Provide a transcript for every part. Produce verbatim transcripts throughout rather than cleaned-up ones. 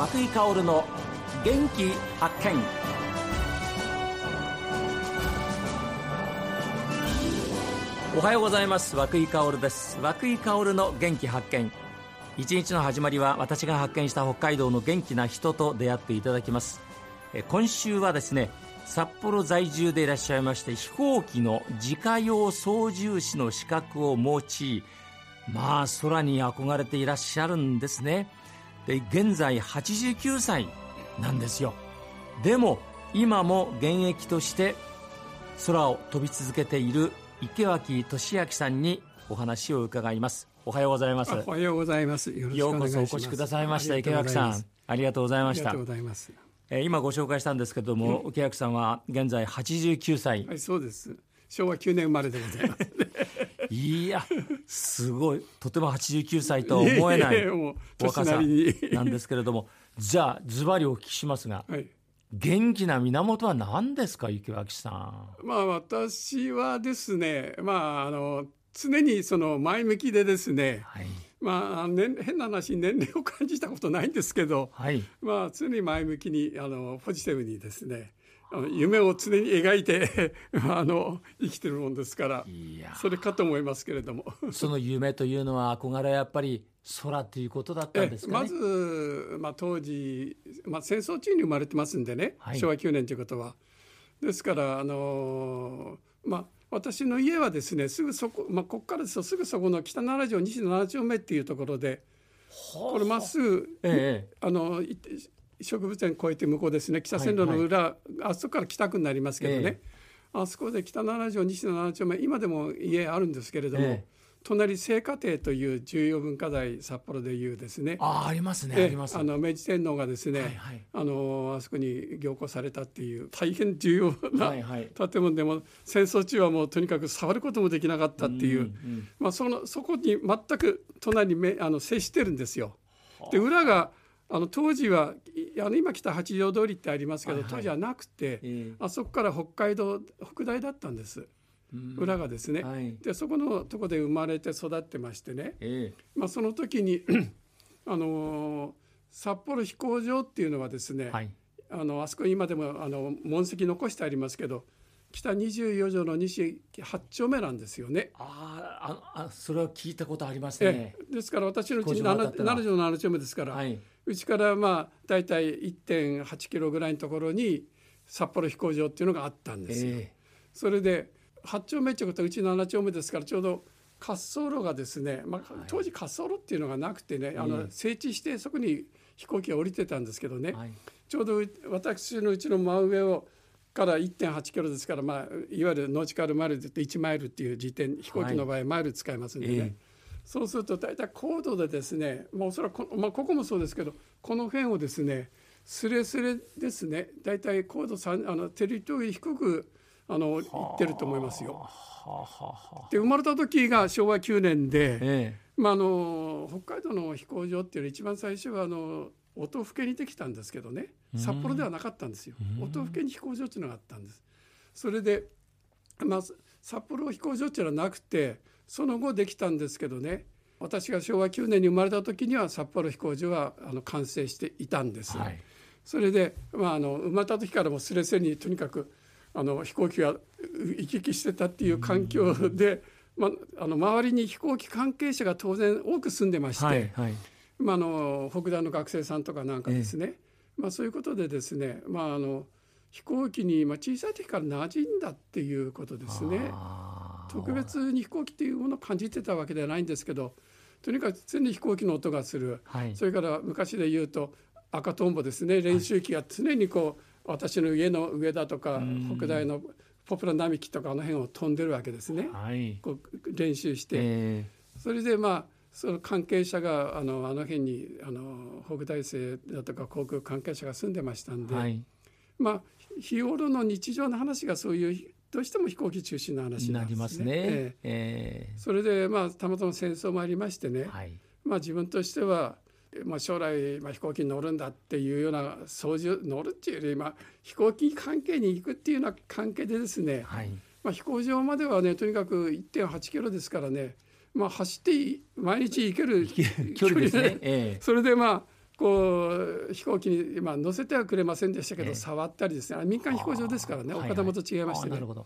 和久井薫の元気発見。おはようございます。和久井薫です。和久井薫の元気発見。一日の始まりは私が発見した北海道の元気な人と出会っていただきます。今週はですね、札幌在住でいらっしゃいまして、飛行機の自家用操縦士の資格を持ち、まあ空に憧れていらっしゃるんですね。で、現在はちじゅうきゅうさいなんですよ。でも今も現役として空を飛び続けている池脇俊明さんにお話を伺います。おはようございます。おはようございます。よろしくお願いします。ようこそお越しくださいました。池脇さん、ありがとうございました。ありがとうございます。今ご紹介したんですけども、池脇さんは現在はちじゅうきゅうさい、はい、そうです。しょうわきゅうねん生まれでございます。いや、すごい、とてもはちじゅうきゅうさいとは思えない若さなんですけれども、じゃあズバリお聞きしますが、はい、元気な源は何ですか、池脇さん。まあ、私はですね、まあ、あの常にその前向きでですね、はい、まあ、年変な話、年齢を感じたことないんですけど、はい、まあ、常に前向きに、あのポジティブにですね、夢を常に描いてあの生きてるもんですから、それかと思いますけれども。その夢というのは、憧れはやっぱり空ということだったんですかね。まず、まあ、当時、まあ、戦争中に生まれてますんでね、はい、しょうわきゅうねんということはですから、あの、まあ、私の家はですね、すぐそこ、まあ、ここからですとすぐそこの北なな条西なな丁目っていうところで、これまっすぐ、ええ、あの行って植物園越えて向こうですね、北線路の裏、はいはい、あそこから北区になりますけどね、えー、あそこで北なな条西なな丁目、今でも家あるんですけれども、えー、隣聖火亭という重要文化財、札幌でいうですね、あありますね、あります。あの明治天皇がですね、はいはい、あのあそこに行幸されたっていう大変重要な建物で、も戦争中はもうとにかく触ることもできなかったっていう、うんうん、まあ、そのそこに全く隣にあの接してるんですよ。で、裏があの当時はあの今来た八条通りってありますけど、はいはい、当時はなくて、えー、あそこから北海道北大だったんです、裏がですね、はい、でそこのとこで生まれて育ってましてね、えーまあ、その時にあの札幌飛行場っていうのはですね、はい、あのあそこ今でもあの門跡残してありますけど、北にじゅうよん条の西はち丁目なんですよね。ああ、それは聞いたことありますね。ですから私のうち 7, 7条のなな丁目ですから、はい、うちからまあだいたい いってんはちキロぐらいのところに札幌飛行場っていうのがあったんですよ、えー、それではち丁目ってことはうちなな丁目ですから、ちょうど滑走路がですね、まあ、当時滑走路っていうのがなくてね、はい、あの整地してそこに飛行機が降りてたんですけどね、はい、ちょうど私のうちの真上をから いってんはちキロですから、まあ、いわゆるノーチカルマイルでいちマイルっていう時点、飛行機の場合マイル使いますんでね、はい、えーそうすると大体高度でですね、もうそれは こ,、まあ、ここもそうですけど、この辺をですね、スレスレですね、大体高度さん、あのテリトリー低くあの行ってると思いますよ。で、生まれた時がしょうわきゅうねんで、ええ、まあ、あの北海道の飛行場っていうのは一番最初はあの音更にできたんですけどね、札幌ではなかったんですよ。音更飛行場っていうのがあったんです。それで、まあ、札幌飛行場っていうのはなくて、その後できたんですけどね、私がしょうわきゅうねんに生まれた時には札幌飛行場はあの完成していたんです、はい、それで、まあ、あの生まれた時からもスレスレにとにかくあの飛行機が行き来してたっていう環境で、まあ、あの周りに飛行機関係者が当然多く住んでまして、はいはい、まあ、あの北大の学生さんとかなんかですね、えーまあ、そういうことでですね、まあ、あの飛行機に小さい時から馴染んだっていうことですね。特別に飛行機というものを感じてたわけではないんですけど、とにかく常に飛行機の音がする、はい、それから昔で言うと赤とんぼですね、練習機が常にこう、はい、私の家の上だとか北大のポプラ並木とかあの辺を飛んでるわけですね、はい、こう練習して、えー、それでまあその関係者があの、あの辺にあの北大生だとか航空関係者が住んでましたんで、はい、まあ日頃の日常の話がそういうどうしても飛行機中心の話なんですね。なりますね、えええー、それで、まあ、たまたま戦争もありましてね、はい、まあ、自分としては、まあ、将来、まあ、飛行機に乗るんだっていうような操縦乗るっていうより、まあ、飛行機関係に行くっていうような関係でですね、はい、まあ、飛行場まではね、とにかく いってんはちキロですからね、まあ、走って毎日行ける距離ですね、えー、それでまあこう飛行機に、まあ、乗せてはくれませんでしたけど、えー、触ったりですね、民間飛行場ですからね、お方元違いましてね、はいはい、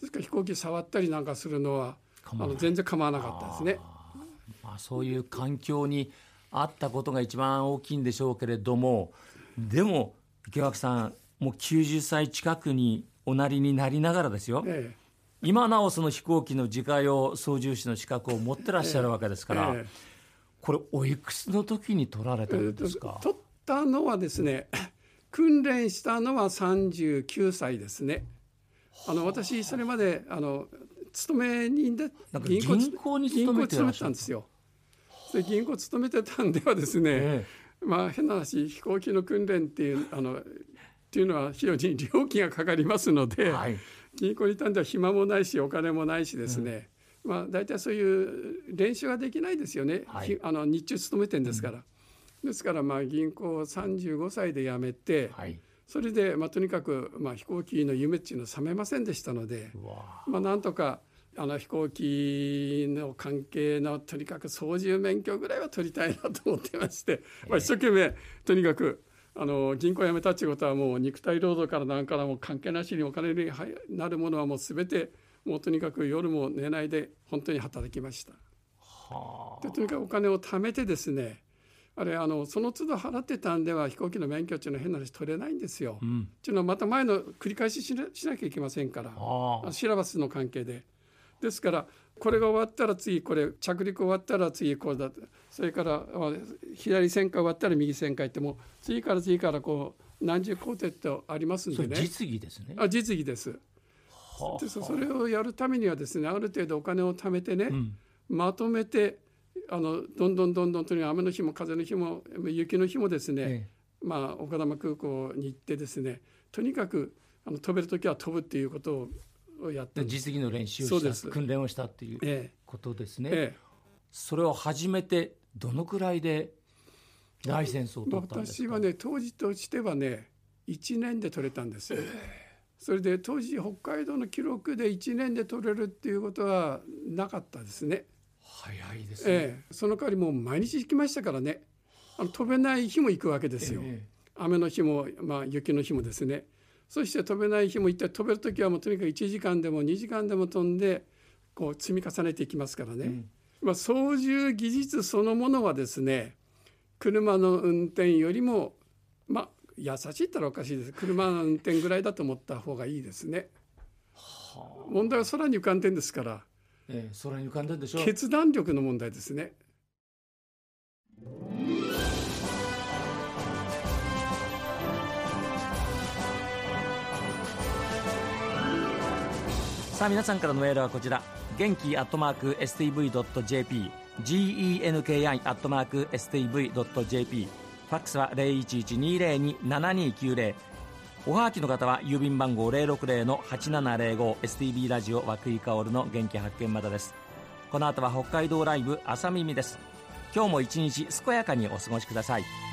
ですから飛行機触ったりなんかするのはあの全然構わなかったですね。あ、まあ、そういう環境にあったことが一番大きいんでしょうけれども、でも池脇さんもうきゅうじゅっさい近くにおなりになりながらですよ、ええ、今なおその飛行機の自家用操縦士の資格を持ってらっしゃるわけですから、ええ、これおいくつの時に取られたんですか？取ったのはですね、訓練したのはさんじゅうきゅうさいですね。あの私それまであの勤め人で銀行に勤めてたんですよ。で銀行勤めてたんではですね、ええ、まあ変な話、飛行機の訓練っていうあのっていうのは非常に料金がかかりますので、はい、銀行にいたんでは暇もないしお金もないしですね、うん、まあ大体そういう練習ができないですよね、はい、あの日中勤めてんですから、うん、ですからまあ銀行をさんじゅうごさいで辞めて、はい、それでまあとにかくまあ飛行機の夢っていうのは覚めませんでしたので、まあなんとかあの飛行機の関係のとにかく操縦免許ぐらいは取りたいなと思ってまして、まあ、一生懸命とにかくあの銀行辞めたっていうことはもう肉体労働から何からも関係なしにお金になるものはもう全てもうとにかく夜も寝ないで本当に働きました。はでとにかくお金を貯めてですね、あれあのその都度払ってたんでは飛行機の免許っていうのは変な話取れないんですよ、うん、っていうのはまた前の繰り返しし な, しなきゃいけませんから、シラバスの関係で、ですからこれが終わったら次これ、着陸終わったら次こうだ、それから左旋回終わったら右旋回って、もう次から次からこう何十工程ってありますんでね。実技ですね。あ、実技です。はあはあ、でそれをやるためにはですね、ある程度お金を貯めてね、うん、まとめてあのどんどんどんどんとに雨の日も風の日も雪の日もですね、ええ、まあ丘珠空港に行ってですね、とにかくあの飛べるときは飛ぶっていうことをやって実技の練習をした、訓練をしたっていうことですね、ええええ、それを始めてどのくらいでライセンスを取ったんですか？私はね、当時としてはねいちねんで取れたんですよ、えー、それで当時北海道の記録でいちねんで取れるっていうことはなかったですね。早いですね、ええ、その代わりもう毎日行きましたからね、あの飛べない日も行くわけですよ、えー、雨の日も、まあ、雪の日もですね。そして飛べない日も行って、飛べるときはもうとにかくいちじかんでもにじかんでも飛んでこう積み重ねていきますからね、うん、まあ、操縦技術そのものはですね、車の運転よりも、まあ、優しいったらおかしいです、車の運転ぐらいだと思った方がいいですね。はあ、問題は空に浮かんでんですから、ええ、空に浮かんでんでしょう。決断力の問題ですね。さあ皆さんからのメールはこちら、元気アットマーク エスティーブイドットジェーピー、 genki アットマーク エスティーブイドットジェーピー、 ファックスは ゼロいちいちにゼロにーななにーきゅうゼロ、 おはがきの方は郵便番号 ゼロろくゼロのはちななゼロご、 エスティービー ラジオ和久井香織の元気発見までです。この後は北海道ライブ朝耳です。今日も一日健やかにお過ごしください。